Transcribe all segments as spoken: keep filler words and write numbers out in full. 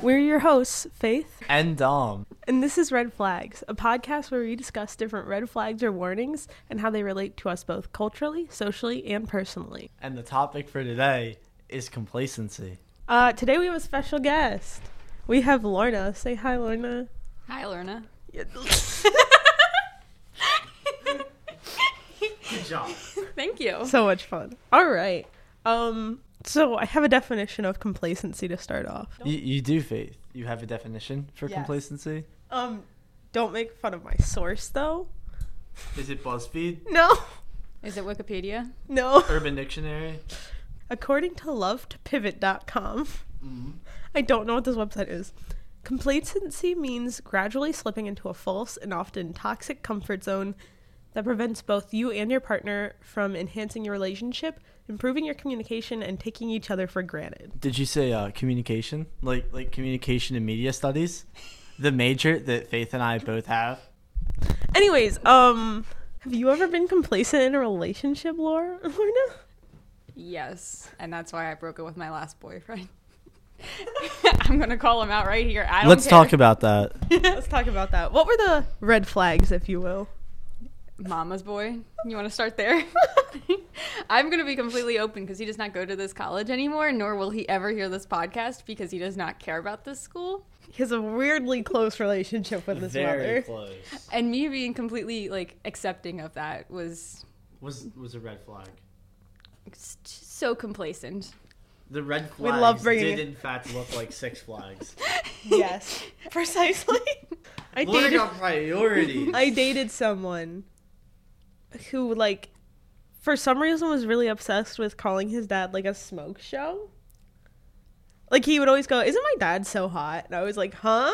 We're your hosts, Faith and Dom. And this is Red Flags, a podcast where we discuss different red flags or warnings and how they relate to us both culturally, socially, and personally. And the topic for today is complacency. Uh, today we have a special guest. We have Lorna. Say hi, Lorna. Hi, Lorna. Good job. Thank you. So much fun. All right. Um... So I have a definition of complacency to start off. You, you do, Faith. You have a definition for yes. complacency? Um, don't make fun of my source, though. Is it BuzzFeed? No. Is it Wikipedia? No. Urban Dictionary? According to love to pivot dot com, mm-hmm. I don't know what this website is. Complacency means gradually slipping into a false and often toxic comfort zone that prevents both you and your partner from enhancing your relationship, improving your communication, and taking each other for granted. Did you say uh, communication? Like like communication and media studies? The major that Faith and I both have? Anyways, um, have you ever been complacent in a relationship, Laura? Lorna? Yes, and that's why I broke up with my last boyfriend. I'm going to call him out right here. I don't Let's care. talk about that. Let's talk about that. What were the red flags, if you will? Mama's boy. You want to start there? I'm going to be completely open because he does not go to this college anymore, nor will he ever hear this podcast because he does not care about this school. He has a weirdly close relationship with his mother. Very close. And me being completely, like, accepting of that was... Was was a red flag. So complacent. The red flags we love bringing... did, in fact, look like Six Flags. Yes. Precisely. I Lord dated... got priority. I dated someone who, like, for some reason was really obsessed with calling his dad, like, a smoke show. Like, he would always go, "Isn't my dad so hot?" And I was like, "Huh?"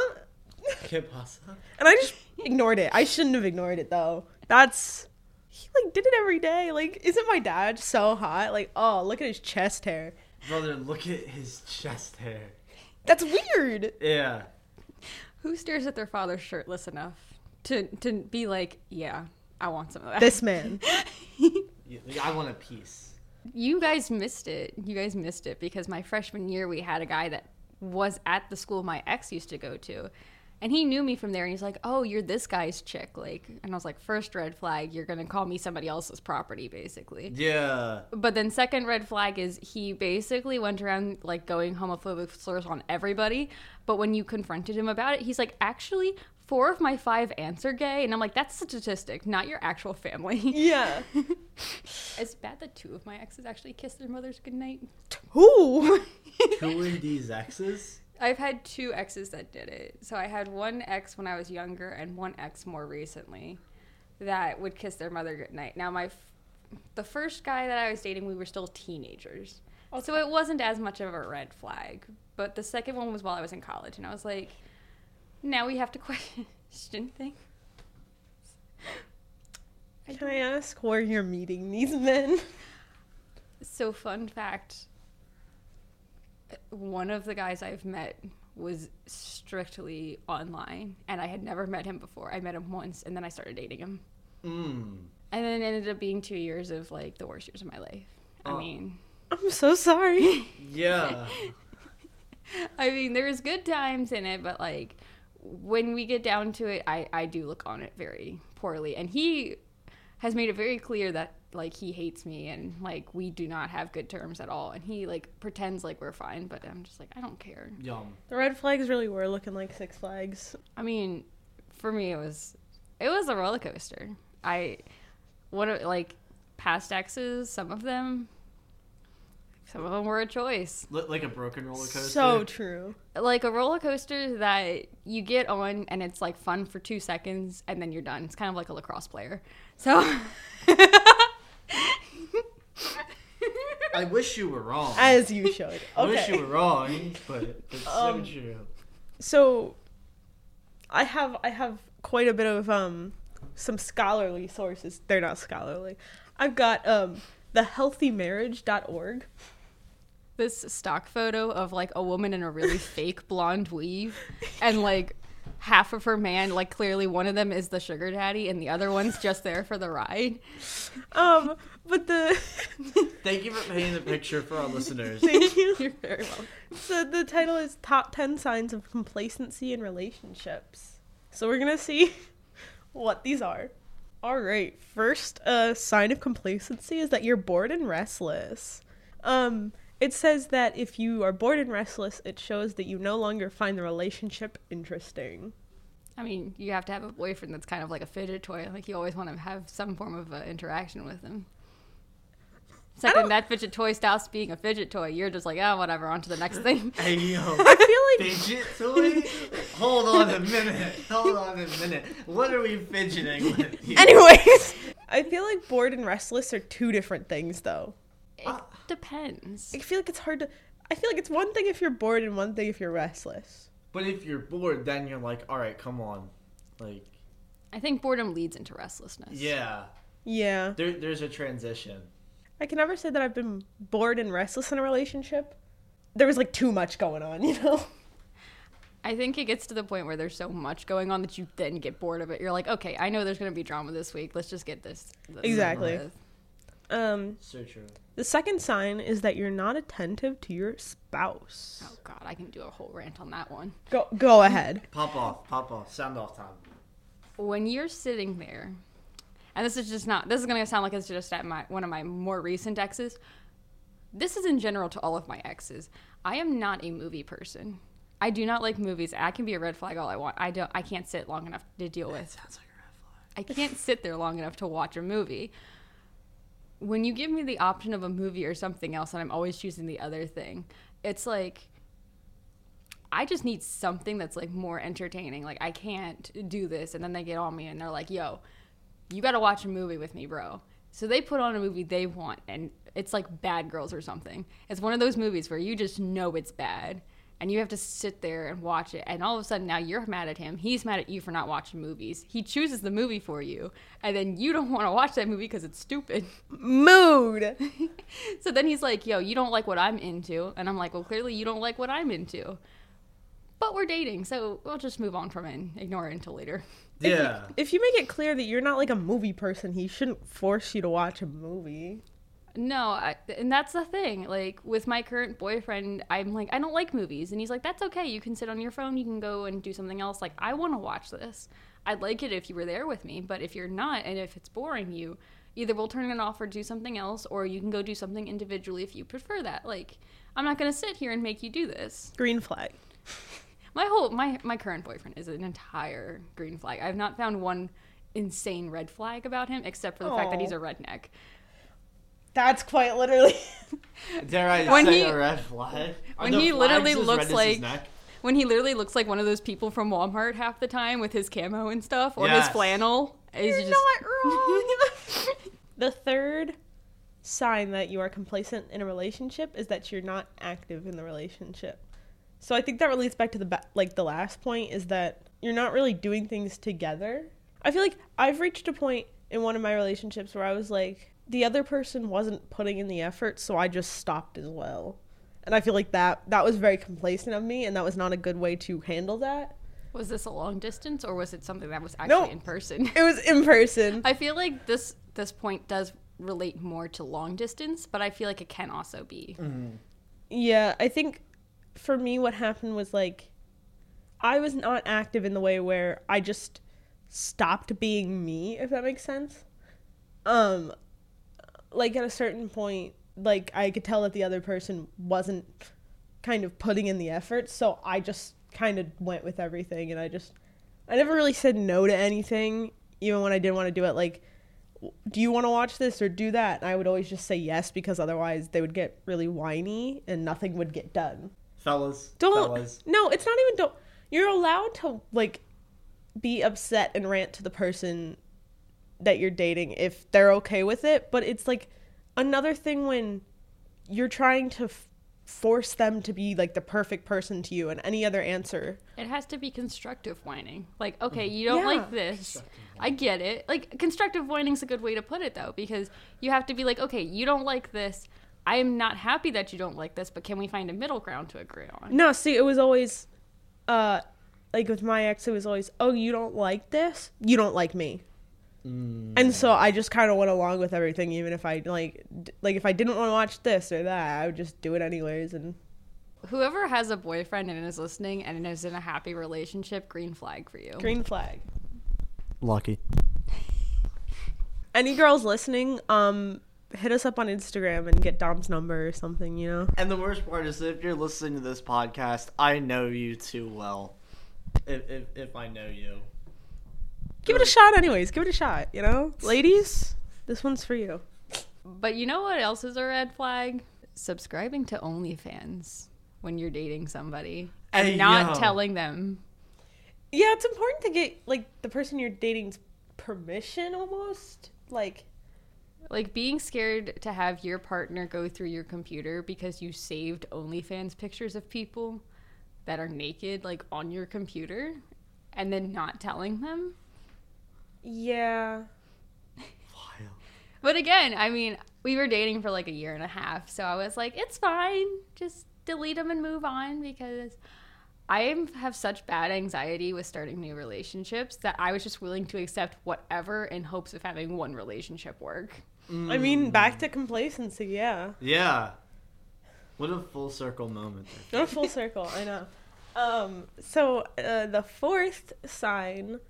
And I just ignored it. I shouldn't have ignored it, though. That's, he, like, did it every day. Like, "Isn't my dad so hot? Like, oh, look at his chest hair." Brother, look at his chest hair. That's weird. Yeah. Who stares at their father shirtless enough to, to be like, "Yeah, I want some of that." This man. Yeah, I want a piece. You guys missed it. You guys missed it because my freshman year we had a guy that was at the school my ex used to go to. And he knew me from there and he's like, "Oh, you're this guy's chick." Like, and I was like, first red flag, you're going to call me somebody else's property, basically. Yeah. But then second red flag is he basically went around, like, going homophobic slurs on everybody. But when you confronted him about it, he's like, "Actually, four of my five aunts are gay." And I'm like, that's a statistic, not your actual family. Yeah. It's bad that two of my exes actually kissed their mothers goodnight. Two? Two of these exes? I've had two exes that did it. So I had one ex when I was younger and one ex more recently that would kiss their mother goodnight. Now, my f- the first guy that I was dating, we were still teenagers. Okay. So it wasn't as much of a red flag. But the second one was while I was in college. And I was like... Now we have to question things. I Can I ask where you're meeting these men? So, fun fact. One of the guys I've met was strictly online, and I had never met him before. I met him once, and then I started dating him. Mm. And then it ended up being two years of, like, the worst years of my life. Oh. I mean... I'm so sorry. Yeah. I mean, there was good times in it, but, like... When we get down to it, I, I do look on it very poorly. And he has made it very clear that, like, he hates me and, like, we do not have good terms at all. And he, like, pretends like we're fine, but I'm just like, I don't care. Yum. The red flags really were looking like Six Flags. I mean, for me, it was it was a roller coaster. I, what, like, past exes, some of them... Some of them were a choice. Like a broken roller coaster? So true. Like a roller coaster that you get on and it's like fun for two seconds and then you're done. It's kind of like a lacrosse player. So. I wish you were wrong. As you should. Okay. I wish you were wrong, but it's um, so true. So I have, I have quite a bit of um, some scholarly sources. They're not scholarly. I've got um, the healthy marriage dot org. This stock photo of, like, a woman in a really fake blonde weave and, like, half of her man, like clearly one of them is the sugar daddy and the other one's just there for the ride. Um, but the... Thank you for painting the picture for our listeners. Thank you. You're very welcome. So the title is Top ten Signs of Complacency in Relationships. So we're going to see what these are. All right. First uh, sign of complacency is that you're bored and restless. Um... It says that if you are bored and restless, it shows that you no longer find the relationship interesting. I mean, you have to have a boyfriend that's kind of like a fidget toy. Like, you always want to have some form of uh, interaction with him. It's like in that fidget toy stops being a fidget toy. You're just like, oh, whatever, on to the next thing. Hey, yo. I feel like... Fidget toy? Hold on a minute. Hold on a minute. What are we fidgeting with here? Anyways. I feel like bored and restless are two different things, though. It depends. I feel like it's hard to... I feel like it's one thing if you're bored and one thing if you're restless. But if you're bored, then you're like, all right, come on. Like, I think boredom leads into restlessness. Yeah. Yeah. There, there's a transition. I can never say that I've been bored and restless in a relationship. There was, like, too much going on, you know? I think it gets to the point where there's so much going on that you then get bored of it. You're like, okay, I know there's going to be drama this week. Let's just get this. this exactly. Um, so true. The second sign is that you're not attentive to your spouse. Oh, God, I can do a whole rant on that one. Go go ahead. Pop off, pop off, sound off time. When you're sitting there, and this is just not, this is going to sound like it's just at my one of my more recent exes. This is in general to all of my exes. I am not a movie person. I do not like movies. I can be a red flag all I want. I don't. I can't sit long enough to deal with. That sounds like a red flag. I can't sit there long enough to watch a movie. When you give me the option of a movie or something else and I'm always choosing the other thing, it's like I just need something that's like more entertaining. Like, I can't do this. And then they get on me and they're like, yo, you got to watch a movie with me, bro. So they put on a movie they want, and it's like Bad Girls or something. It's one of those movies where you just know it's bad and you have to sit there and watch it. And all of a sudden now you're mad at him. He's mad at you for not watching movies. He chooses the movie for you. And then you don't want to watch that movie because it's stupid. Mood. So then he's like, yo, you don't like what I'm into. And I'm like, well, clearly you don't like what I'm into. But we're dating, so we'll just move on from it and ignore it until later. Yeah. If you, if you make it clear that you're not like a movie person, he shouldn't force you to watch a movie. No, I, and that's the thing. Like, with my current boyfriend, I'm like, I don't like movies. And he's like, that's okay. You can sit on your phone. You can go and do something else. Like, I want to watch this. I'd like it if you were there with me. But if you're not, and if it's boring you, either we'll turn it off or do something else, or you can go do something individually if you prefer that. Like, I'm not going to sit here and make you do this. Green flag. My whole, my, my current boyfriend is an entire green flag. I've not found one insane red flag about him, except for the Aww. fact that he's a redneck. That's quite literally. Dare I when say he, a red flag? Are when he literally looks like, when he literally looks like one of those people from Walmart half the time with his camo and stuff, or yes. his flannel. You're just... not wrong. The third sign that you are complacent in a relationship is that you're not active in the relationship. So I think that relates back to the like the last point is that you're not really doing things together. I feel like I've reached a point in one of my relationships where I was like, the other person wasn't putting in the effort, so I just stopped as well. And I feel like that that was very complacent of me, and that was not a good way to handle that. Was this a long distance, or was it something that was actually no, in person? It was in person. I feel like this this point does relate more to long distance, but I feel like it can also be. Mm. Yeah, I think for me what happened was, like, I was not active in the way where I just stopped being me, if that makes sense. Um... Like, at a certain point, like, I could tell that the other person wasn't kind of putting in the effort, so I just kind of went with everything, and I just, I never really said no to anything, even when I didn't want to do it. Like, do you want to watch this or do that? And I would always just say yes, because otherwise they would get really whiny, and nothing would get done. Fellas. Don't. Fellas. No, it's not even, don't, you're allowed to, like, be upset and rant to the person that you're dating if they're okay with it, but it's like another thing when you're trying to f- force them to be like the perfect person to you and any other answer. It has to be constructive whining. Like, okay, you don't yeah. like this, I get it. Like, constructive whining is a good way to put it, though, because you have to be like, okay, you don't like this, I am not happy that you don't like this, but can we find a middle ground to agree on? No, see, it was always uh like with my ex, it was always, oh, you don't like this? You don't like me. Mm. And so I just kind of went along with everything, even if I like, d- like if I didn't want to watch this or that, I would just do it anyways. And whoever has a boyfriend and is listening and is in a happy relationship, green flag for you. Green flag. Lucky. Any girls listening, um, hit us up on Instagram and get Dom's number or something, you know? And the worst part is that if you're listening to this podcast, I know you too well. If if, if I know you. Give it a shot anyways. Give it a shot, you know? Ladies, this one's for you. But you know what else is a red flag? Subscribing to OnlyFans when you're dating somebody and hey, not yo. telling them. Yeah, it's important to get, like, the person you're dating's permission almost. Like, like being scared to have your partner go through your computer because you saved OnlyFans pictures of people that are naked, like, on your computer and then not telling them. Yeah. Wild. But again, I mean, we were dating for like a year and a half, so I was like, it's fine. Just delete them and move on, because I have such bad anxiety with starting new relationships that I was just willing to accept whatever in hopes of having one relationship work. Mm. I mean, back to complacency, yeah. Yeah. What a full circle moment. What a full circle, I know. Um, so uh, the fourth sign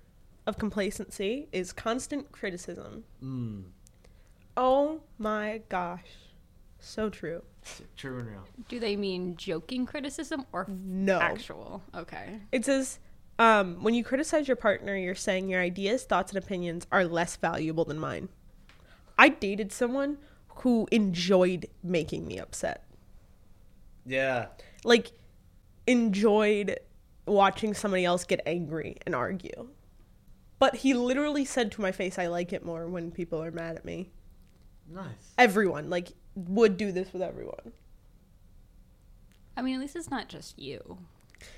of complacency is constant criticism. Mm. Oh my gosh. So true. True and real. Do they mean joking criticism or no. actual? Okay. It says, um, when you criticize your partner, you're saying your ideas, thoughts, and opinions are less valuable than mine. I dated someone who enjoyed making me upset. Yeah. Like, enjoyed watching somebody else get angry and argue. But he literally said to my face, I like it more when people are mad at me. Nice. Everyone, like, would do this with everyone. I mean, at least it's not just you.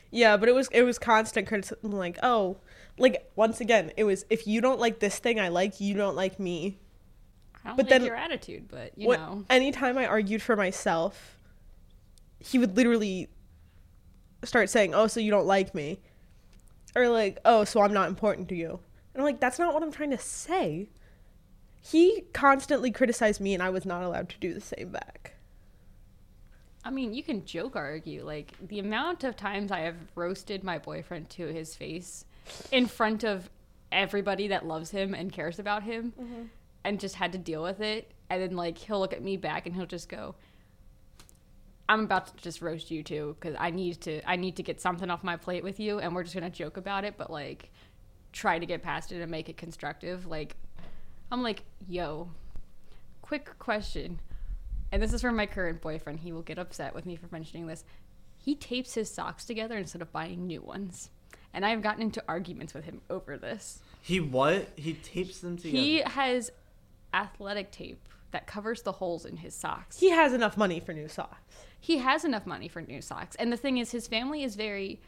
Yeah, but it was it was constant criticism, like, oh. Like, once again, it was, if you don't like this thing I like, you don't like me. I don't but like then, your attitude, but, you what, know. Anytime I argued for myself, he would literally start saying, oh, so you don't like me. Or like, oh, so I'm not important to you. And I'm like, that's not what I'm trying to say. He constantly criticized me, and I was not allowed to do the same back. I mean, you can joke argue. Like, the amount of times I have roasted my boyfriend to his face in front of everybody that loves him and cares about him, mm-hmm. and just had to deal with it. And then, like, he'll look at me back, and he'll just go, I'm about to just roast you too, because I need to I need to get something off my plate with you, and we're just going to joke about it, but, like, try to get past it and make it constructive. Like, I'm like, yo, quick question. And this is from my current boyfriend. He will get upset with me for mentioning this. He tapes his socks together instead of buying new ones. And I have gotten into arguments with him over this. He what? He tapes them together? He has athletic tape that covers the holes in his socks. He has enough money for new socks. He has enough money for new socks. And the thing is, his family is very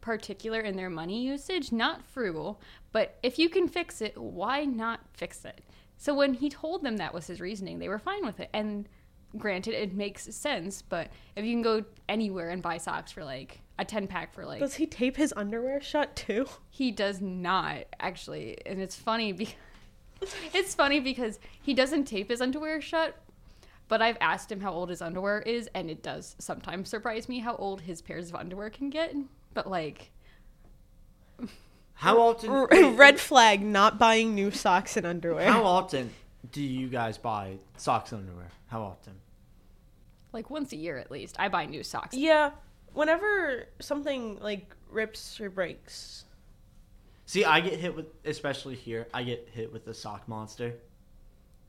particular in their money usage, not frugal, but if you can fix it, why not fix it? So when he told them that was his reasoning, they were fine with it. And granted, it makes sense, but if you can go anywhere and buy socks for like a ten pack for like... Does he tape his underwear shut too? He does not, actually. And it's funny because... It's funny because he doesn't tape his underwear shut, but I've asked him how old his underwear is, and it does sometimes surprise me how old his pairs of underwear can get. But, like... How often... Red flag, not buying new socks and underwear. How often do you guys buy socks and underwear? How often? Like, once a year, at least. I buy new socks. Yeah. Whenever something, like, rips or breaks... See, I get hit with, especially here, I get hit with the sock monster.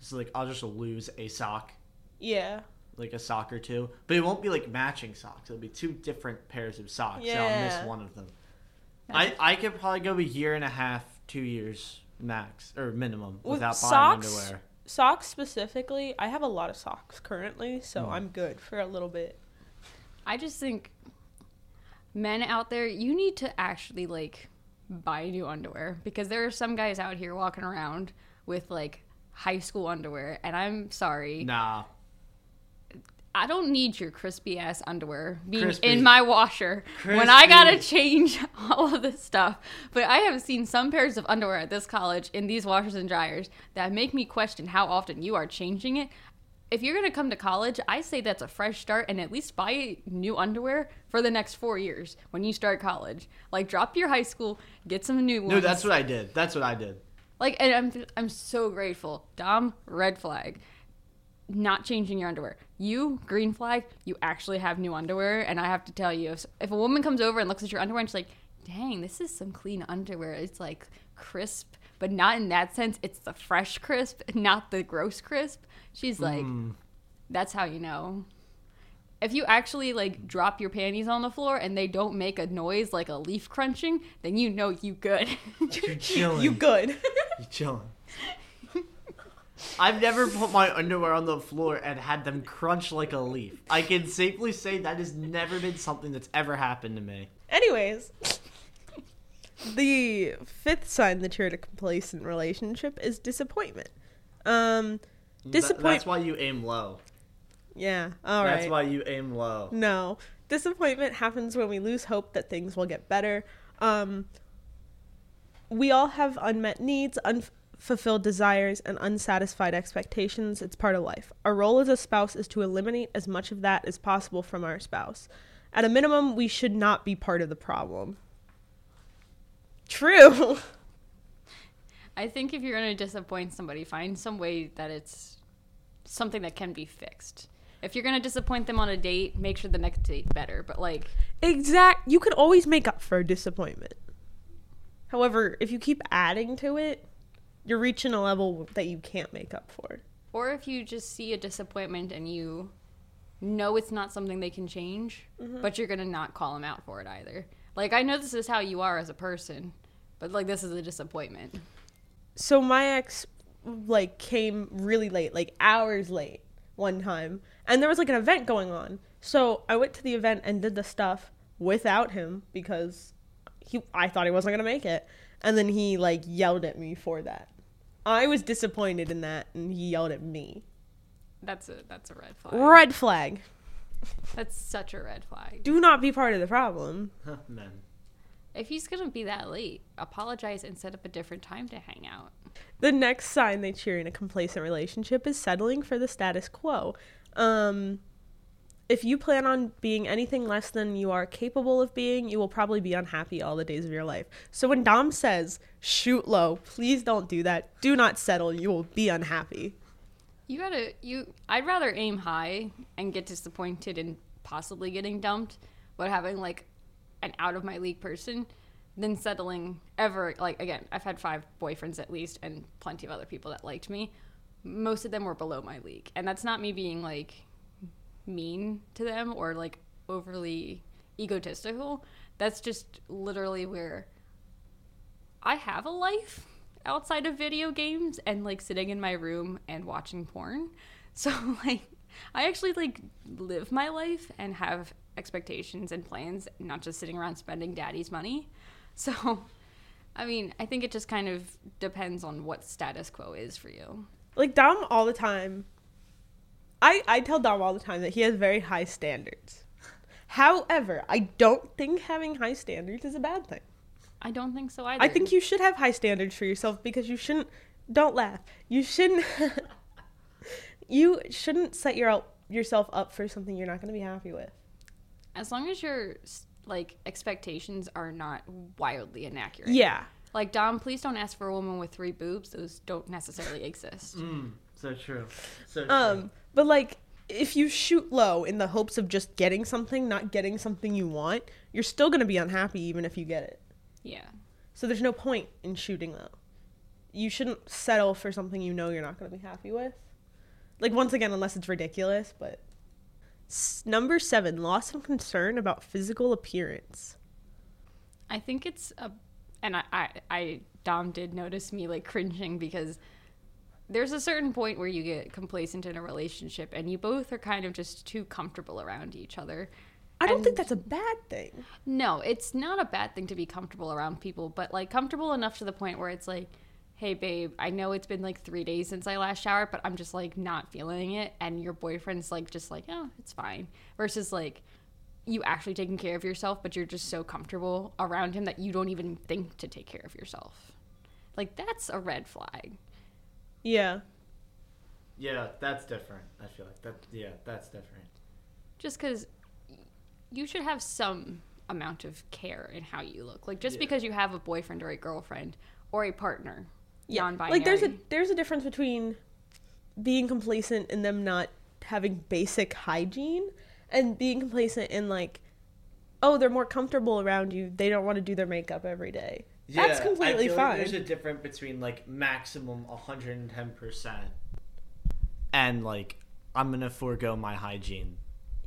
So, like, I'll just lose a sock. Yeah. Like, a sock or two. But it won't be, like, matching socks. It'll be two different pairs of socks. Yeah. So I'll miss one of them. That's I, I could probably go a year and a half, two years max, or minimum, with without socks, buying underwear. Socks specifically, I have a lot of socks currently, so mm. I'm good for a little bit. I just think men out there, you need to actually, like... buy new underwear, because there are some guys out here walking around with like high school underwear, and I'm sorry, nah, I don't need your crispy ass underwear being crispy. in my washer crispy. when I gotta change all of this stuff. But I have seen some pairs of underwear at this college in these washers and dryers that make me question how often you are changing it. If you're gonna come to college, I say that's a fresh start, and at least buy new underwear for the next four years when you start college. Like, drop your high school, get some new ones. No, that's what I did. That's what I did. Like, and I'm I'm so grateful. Dom, red flag. Not changing your underwear. You, green flag, you actually have new underwear. And I have to tell you, if, if a woman comes over and looks at your underwear and she's like, dang, this is some clean underwear. It's like crisp, but not in that sense. It's the fresh crisp, not the gross crisp. She's like, mm. that's how you know. If you actually like drop your panties on the floor and they don't make a noise like a leaf crunching, then you know you good. You're chilling. You good. You're chilling. I've never put my underwear on the floor and had them crunch like a leaf. I can safely say that has never been something that's ever happened to me. Anyways, the fifth sign that you're in a complacent relationship is disappointment. Um, disappoint- Th- that's why you aim low. Yeah, all right. That's why you aim low. No. Disappointment happens when we lose hope that things will get better. Um, we all have unmet needs, unfulfilled desires, and unsatisfied expectations. It's part of life. Our role as a spouse is to eliminate as much of that as possible from our spouse. At a minimum, we should not be part of the problem. True. I think if you're going to disappoint somebody, find some way that it's something that can be fixed. If you're going to disappoint them on a date, make sure the next date's better. But like... Exact. You can always make up for a disappointment. However, if you keep adding to it, you're reaching a level that you can't make up for. Or if you just see a disappointment and you know it's not something they can change, mm-hmm. but you're going to not call them out for it either. Like, I know this is how you are as a person, but, like, this is a disappointment. So my ex, like, came really late, like, hours late one time. And there was, like, an event going on. So I went to the event and did the stuff without him because he, I thought he wasn't going to make it. And then he, like, yelled at me for that. I was disappointed in that, and he yelled at me. That's a that's a red flag. Red flag. That's such a red flag. Do not be part of the problem. Huh, man. If he's going to be that late, apologize and set up a different time to hang out. The next sign that you're in a complacent relationship is settling for the status quo. Um, if you plan on being anything less than you are capable of being, you will probably be unhappy all the days of your life. So when Dom says, shoot low, please don't do that. Do not settle. You will be unhappy. You gotta, you, I'd rather aim high and get disappointed and possibly getting dumped, but having like an out of my league person than settling ever. Like, again, I've had five boyfriends at least and plenty of other people that liked me. Most of them were below my league. And that's not me being like... mean to them or like overly egotistical. That's just literally where I have a life outside of video games and like sitting in my room and watching porn. So like I actually like live my life and have expectations and plans, not just sitting around spending daddy's money. So I mean, I think it just kind of depends on what status quo is for you. Like Dom all the time I, I tell Dom all the time that he has very high standards. However, I don't think having high standards is a bad thing. I don't think so either. I think you should have high standards for yourself because you shouldn't... Don't laugh. You shouldn't... you shouldn't set your, yourself up for something you're not going to be happy with. As long as your like expectations are not wildly inaccurate. Yeah. Like, Dom, please don't ask for a woman with three boobs. Those don't necessarily exist. Mm. So true. So true. Um, but, like, if you shoot low in the hopes of just getting something, not getting something you want, you're still going to be unhappy even if you get it. Yeah. So there's no point in shooting low. You shouldn't settle for something you know you're not going to be happy with. Like, once again, unless it's ridiculous, but... S- number seven, loss of concern about physical appearance. I think it's... a, And I, I, I Dom did notice me, like, cringing because... There's a certain point where you get complacent in a relationship and you both are kind of just too comfortable around each other. I don't and think that's a bad thing. No, it's not a bad thing to be comfortable around people, but like comfortable enough to the point where it's like, hey, babe, I know it's been like three days since I last showered, but I'm just like not feeling it. And your boyfriend's like just like, oh, it's fine. Versus like you actually taking care of yourself, but you're just so comfortable around him that you don't even think to take care of yourself. Like, that's a red flag. Yeah. Yeah, that's different. I feel like that. Yeah, that's different. Just because you should have some amount of care in how you look. Like, just yeah. because you have a boyfriend or a girlfriend or a partner, yeah. non-binary. Like, there's a there's a difference between being complacent and them not having basic hygiene and being complacent in, like, oh, they're more comfortable around you. They don't want to do their makeup every day. Yeah, that's completely I feel fine. Like there's a difference between, like, maximum one hundred ten percent and, like, I'm going to forego my hygiene.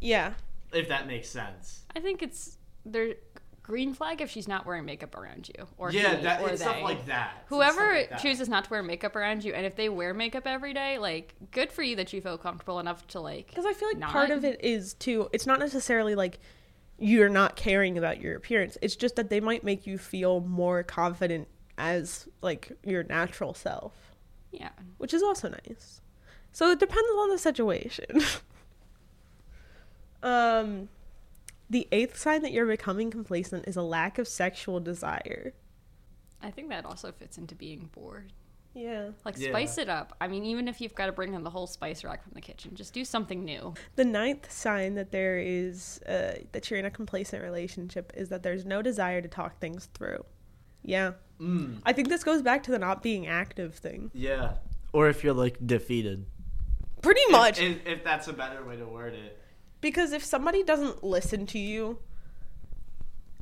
Yeah. If that makes sense. I think it's their green flag if she's not wearing makeup around you. Or yeah, he, that, or it's they. Stuff like that. Whoever like that. Chooses not to wear makeup around you, and if they wear makeup every day, like, good for you that you feel comfortable enough to, like, because I feel like not. Part of it is, too, it's not necessarily, like, you're not caring about your appearance. It's just that they might make you feel more confident as, like, your natural self. Yeah. Which is also nice. So it depends on the situation. Um, the eighth sign that you're becoming complacent is a lack of sexual desire. I think that also fits into being bored. Yeah. Like, yeah. spice it up. I mean, even if you've got to bring in the whole spice rack from the kitchen, just do something new. The ninth sign that there is, uh, that you're in a complacent relationship is that there's no desire to talk things through. Yeah. Mm. I think this goes back to the not being active thing. Yeah. Or if you're, like, defeated. Pretty much. If, if, if that's a better way to word it. Because if somebody doesn't listen to you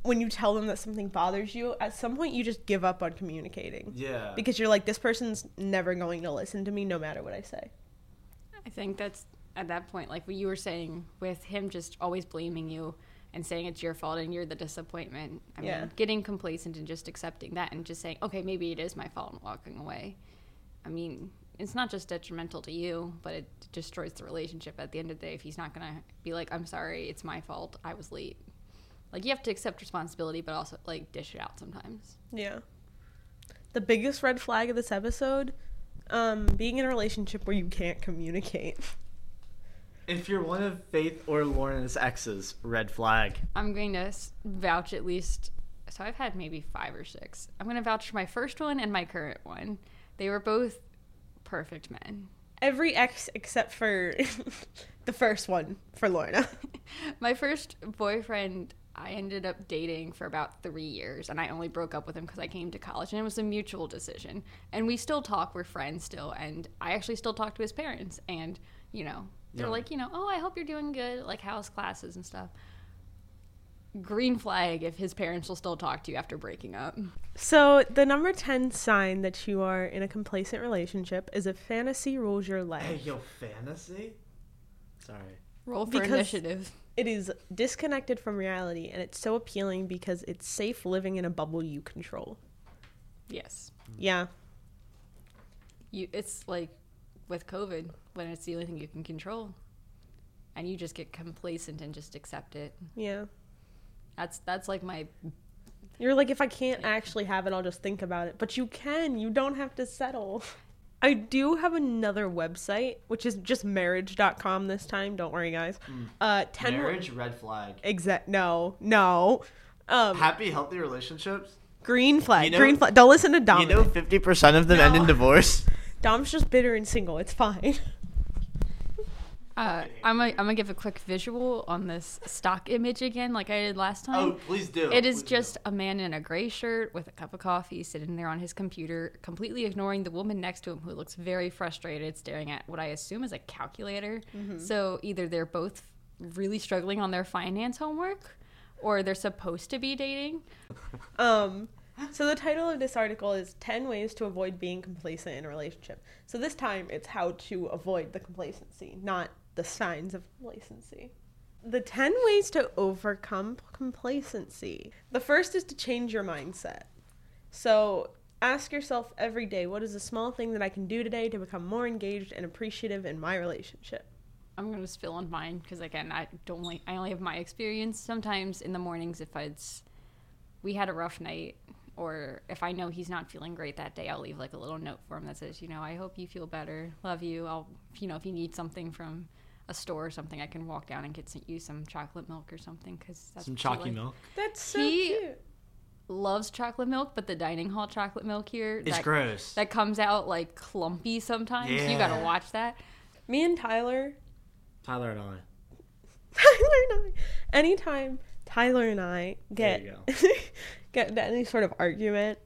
when you tell them that something bothers you, at some point you just give up on communicating. Yeah. Because you're like, this person's never going to listen to me no matter what I say. I think that's, at that point, like what you were saying with him just always blaming you and saying it's your fault and you're the disappointment. I yeah. mean, getting complacent and just accepting that and just saying, okay, maybe it is my fault and walking away. I mean, it's not just detrimental to you, but it destroys the relationship at the end of the day if he's not going to be like, I'm sorry, it's my fault, I was late. Like, you have to accept responsibility, but also, like, dish it out sometimes. Yeah. The biggest red flag of this episode, um, being in a relationship where you can't communicate. If you're one of Faith or Lorna's exes, red flag. I'm going to vouch at least, so I've had maybe five or six. I'm going to vouch for my first one and my current one. They were both perfect men. Every ex except for the first one, for Lorna. My first boyfriend, I ended up dating for about three years, and I only broke up with him because I came to college, and it was a mutual decision. And we still talk, we're friends still, and I actually still talk to his parents, and, you know, they're yeah. like, you know, oh, I hope you're doing good, like house classes and stuff. Green flag if his parents will still talk to you after breaking up. So the number ten sign that you are in a complacent relationship is if fantasy rules your life. Hey, yo, fantasy? Sorry. Roll for because initiative. It is disconnected from reality, and it's so appealing because it's safe living in a bubble you control. Yes. Mm. Yeah. You, it's like with COVID, when it's the only thing you can control, and you just get complacent and just accept it. Yeah. That's that's like my... You're like, if I can't actually have it, I'll just think about it. But you can. You don't have to settle. I do have another website, which is just marriage dot com this time. Don't worry, guys. Mm. Uh, ten marriage, w- red flag. Exact. No. No. Um, Happy, healthy relationships? Green flag. You know, green flag. Don't listen to Dom. You know fifty percent of them no. end in divorce? Dom's just bitter and single. It's fine. Uh, I'm gonna I'm gonna give a quick visual on this stock image again, like I did last time. Oh, please do. It is please just do. A man in a gray shirt with a cup of coffee sitting there on his computer, completely ignoring the woman next to him who looks very frustrated, staring at what I assume is a calculator. Mm-hmm. So either they're both really struggling on their finance homework, or they're supposed to be dating. Um. So the title of this article is ten Ways to Avoid Being Complacent in a Relationship. So this time it's how to avoid the complacency, not the signs of complacency. The ten ways to overcome complacency. The first is to change your mindset. So ask yourself every day, what is a small thing that I can do today to become more engaged and appreciative in my relationship? I'm going to spill on mine because, again, I don't like, I only have my experience. Sometimes in the mornings if I'd, we had a rough night Or if I know he's not feeling great that day, I'll leave like a little note for him that says, you know, I hope you feel better. Love you. I'll, you know, if you need something from a store or something, I can walk down and get you some chocolate milk or something. Cause that's some chalky like. milk. That's so he cute. Loves chocolate milk, but the dining hall chocolate milk here. It's that, gross. That comes out like clumpy sometimes. Yeah. You got to watch that. Me and Tyler. Tyler and I. Tyler and I. Anytime Tyler and I get... There you go. get into any sort of argument,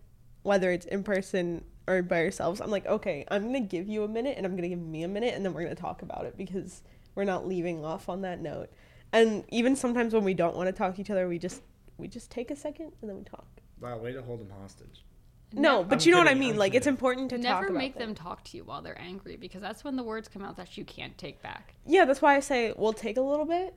whether it's in person or by ourselves, I'm like, okay, I'm gonna give you a minute and I'm gonna give me a minute and then we're gonna talk about it, because we're not leaving off on that note. And even sometimes when we don't want to talk to each other, we just we just take a second and then we talk. Wow, way to hold them hostage. No, no but I'm you know kidding, what I mean. I'm like kidding. It's important to never talk about make them that. Talk to you while they're angry, because that's when the words come out that you can't take back. Yeah, that's why I say we'll take a little bit,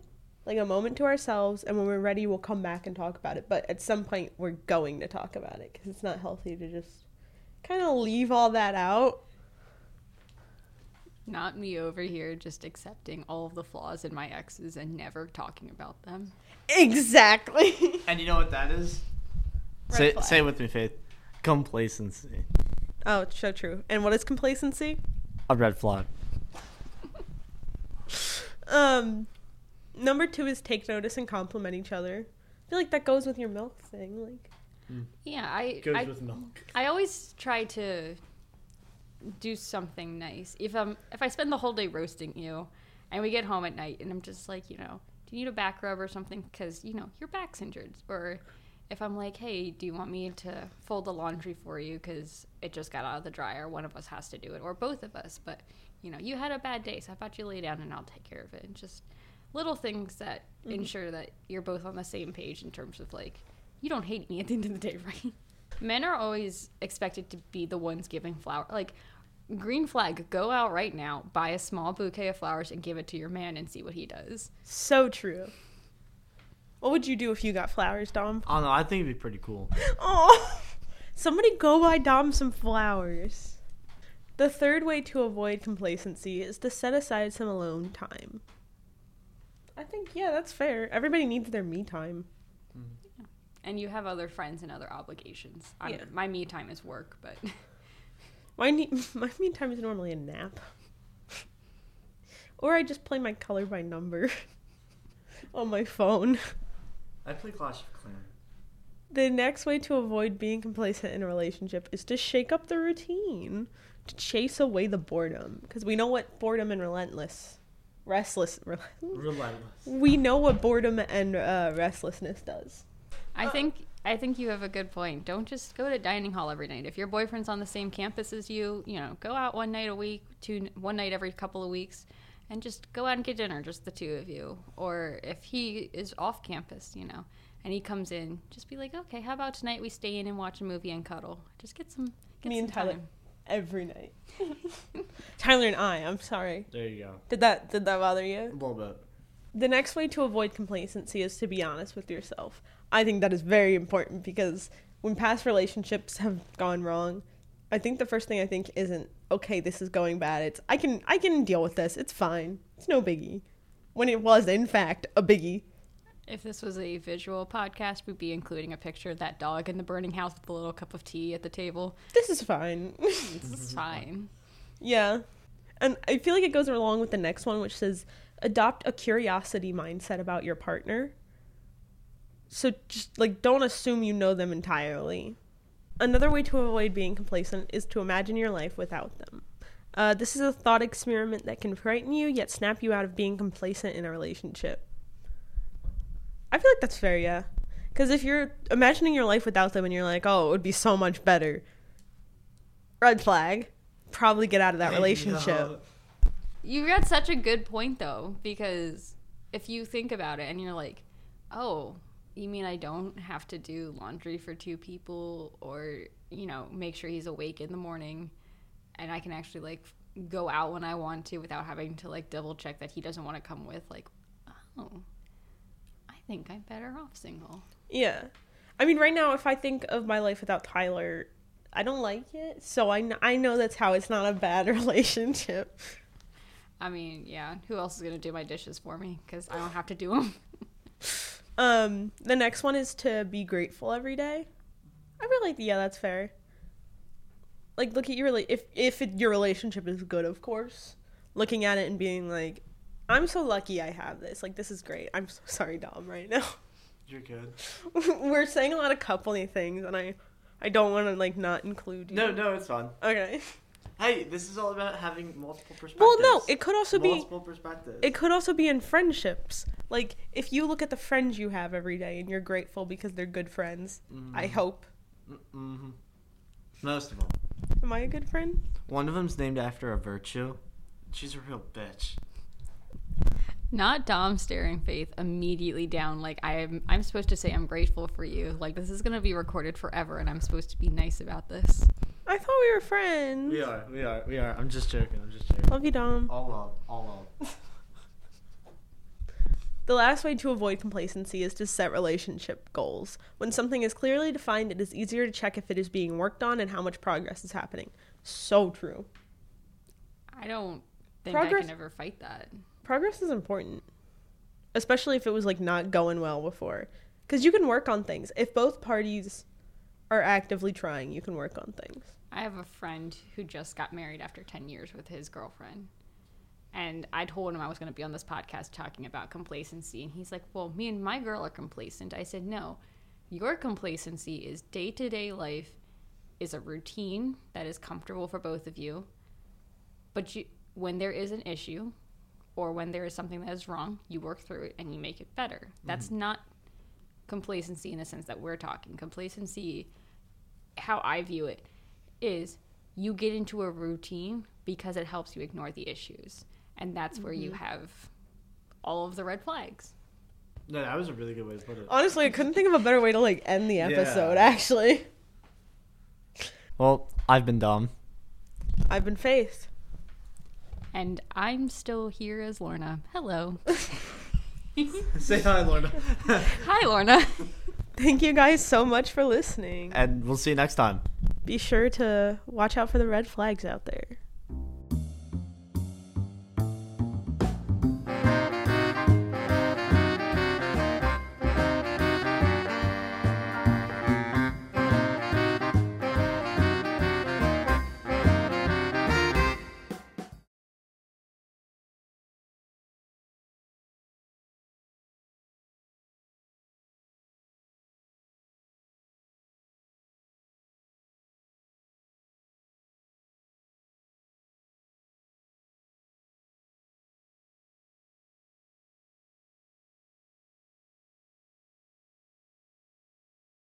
like a moment to ourselves, and when we're ready, we'll come back and talk about it. But at some point, we're going to talk about it, because it's not healthy to just kind of leave all that out. Not me over here just accepting all of the flaws in my exes and never talking about them. Exactly. And you know what that is? Say, say it with me, Faith. Complacency. Oh, it's so true. And what is complacency? A red flag. um... Number two is take notice and compliment each other. I feel like that goes with your milk thing. Like, mm. Yeah, I goes I, with milk. I always try to do something nice. If I'm if I spend the whole day roasting you, and we get home at night, and I'm just like, you know, do you need a back rub or something? Because, you know, your back's injured. Or if I'm like, hey, do you want me to fold the laundry for you? Because it just got out of the dryer. One of us has to do it, or both of us. But, you know, you had a bad day, so I thought you lay down and I'll take care of it. And just little things that mm-hmm. ensure that you're both on the same page in terms of, like, you don't hate me at the end of the day, right? Men are always expected to be the ones giving flowers. Like, green flag, go out right now, buy a small bouquet of flowers and give it to your man and see what he does. So true. What would you do if you got flowers, Dom? Oh, no, I think it'd be pretty cool. Oh, somebody go buy Dom some flowers. The third way to avoid complacency is to set aside some alone time. I think, yeah, that's fair. Everybody needs their me time. Mm-hmm. Yeah. And you have other friends and other obligations. I'm, yeah. My me time is work, but... my, ne- my me time is normally a nap. Or I just play my color by number on my phone. I play Clash of Clans. The next way to avoid being complacent in a relationship is to shake up the routine, to chase away the boredom. Because we know what boredom and relentless... Restless. Relentless. We know what boredom and uh, restlessness does. I think I think you have a good point. Don't just go to dining hall every night. If your boyfriend's on the same campus as you, you know, go out one night a week, two, one night every couple of weeks, and just go out and get dinner, just the two of you. Or if he is off campus, you know, and he comes in, just be like, okay, how about tonight we stay in and watch a movie and cuddle? Just get some. Get Me some and Tyler. Time. Every night. Tyler and I, I'm sorry. There you go. Did that did that bother you? A little bit. The next way to avoid complacency is to be honest with yourself. I think that is very important, because when past relationships have gone wrong, I think the first thing I think isn't, okay, this is going bad. It's I can I can deal with this. It's fine. It's no biggie. When it was, in fact, a biggie. If this was a visual podcast, we'd be including a picture of that dog in the burning house with a little cup of tea at the table. This is fine. This is fine. Yeah. And I feel like it goes along with the next one, which says adopt a curiosity mindset about your partner. So just, like, don't assume you know them entirely. Another way to avoid being complacent is to imagine your life without them. Uh, this is a thought experiment that can frighten you, yet snap you out of being complacent in a relationship. I feel like that's fair, yeah. Because if you're imagining your life without them and you're like, oh, it would be so much better, red flag, probably get out of that relationship. You got such a good point, though, because if you think about it and you're like, oh, you mean I don't have to do laundry for two people, or, you know, make sure he's awake in the morning and I can actually, like, go out when I want to without having to, like, double check that he doesn't want to come with, like, oh. I think I'm better off single. Yeah. I mean, right now, if I think of my life without Tyler, I don't like it. So I, kn- I know that's how it's not a bad relationship. I mean, yeah. Who else is going to do my dishes for me? Because I don't have to do them. um, the next one is to be grateful every day. I really, yeah, that's fair. Like, look at your, like, if, if it, your relationship is good, of course. Looking at it and being like, I'm so lucky I have this. Like, this is great. I'm so sorry, Dom, right now. You're good. We're saying a lot of couple-y things, and I, I don't want to, like, not include you. No, no, it's fine. Okay. Hey, this is all about having multiple perspectives. Well, no, it could also multiple be... Multiple perspectives. It could also be in friendships. Like, if you look at the friends you have every day and you're grateful because they're good friends, mm-hmm. I hope. Mm-hmm. Most of them. Am I a good friend? One of them's named after a virtue. She's a real bitch. Not Dom staring Faith immediately down like I'm I'm supposed to say I'm grateful for you. Like, this is going to be recorded forever and I'm supposed to be nice about this. I thought we were friends. We are. We are. We are. I'm just joking. I'm just joking. Love you, Dom. All love. All love. The last way to avoid complacency is to set relationship goals. When something is clearly defined, it is easier to check if it is being worked on and how much progress is happening. So true. I don't think progress- I can ever fight that. Progress is important, especially if it was like not going well before, because you can work on things. If both parties are actively trying, you can work on things. I have a friend who just got married after ten years with his girlfriend, and I told him I was going to be on this podcast talking about complacency, and he's like, well, me and my girl are complacent. I said, no, your complacency is day-to-day life is a routine that is comfortable for both of you, but you, when there is an issue or when there is something that is wrong, you work through it and you make it better. That's mm-hmm. not complacency in the sense that we're talking. Complacency, how I view it, is you get into a routine because it helps you ignore the issues. And that's mm-hmm. where you have all of the red flags. No, that was a really good way to put it. Honestly, I couldn't think of a better way to like end the episode, yeah. actually. Well, I've been Dom. I've been Faith. And I'm still here as Lorna. Hello. Say hi, Lorna. Hi, Lorna. Thank you guys so much for listening. And we'll see you next time. Be sure to watch out for the red flags out there.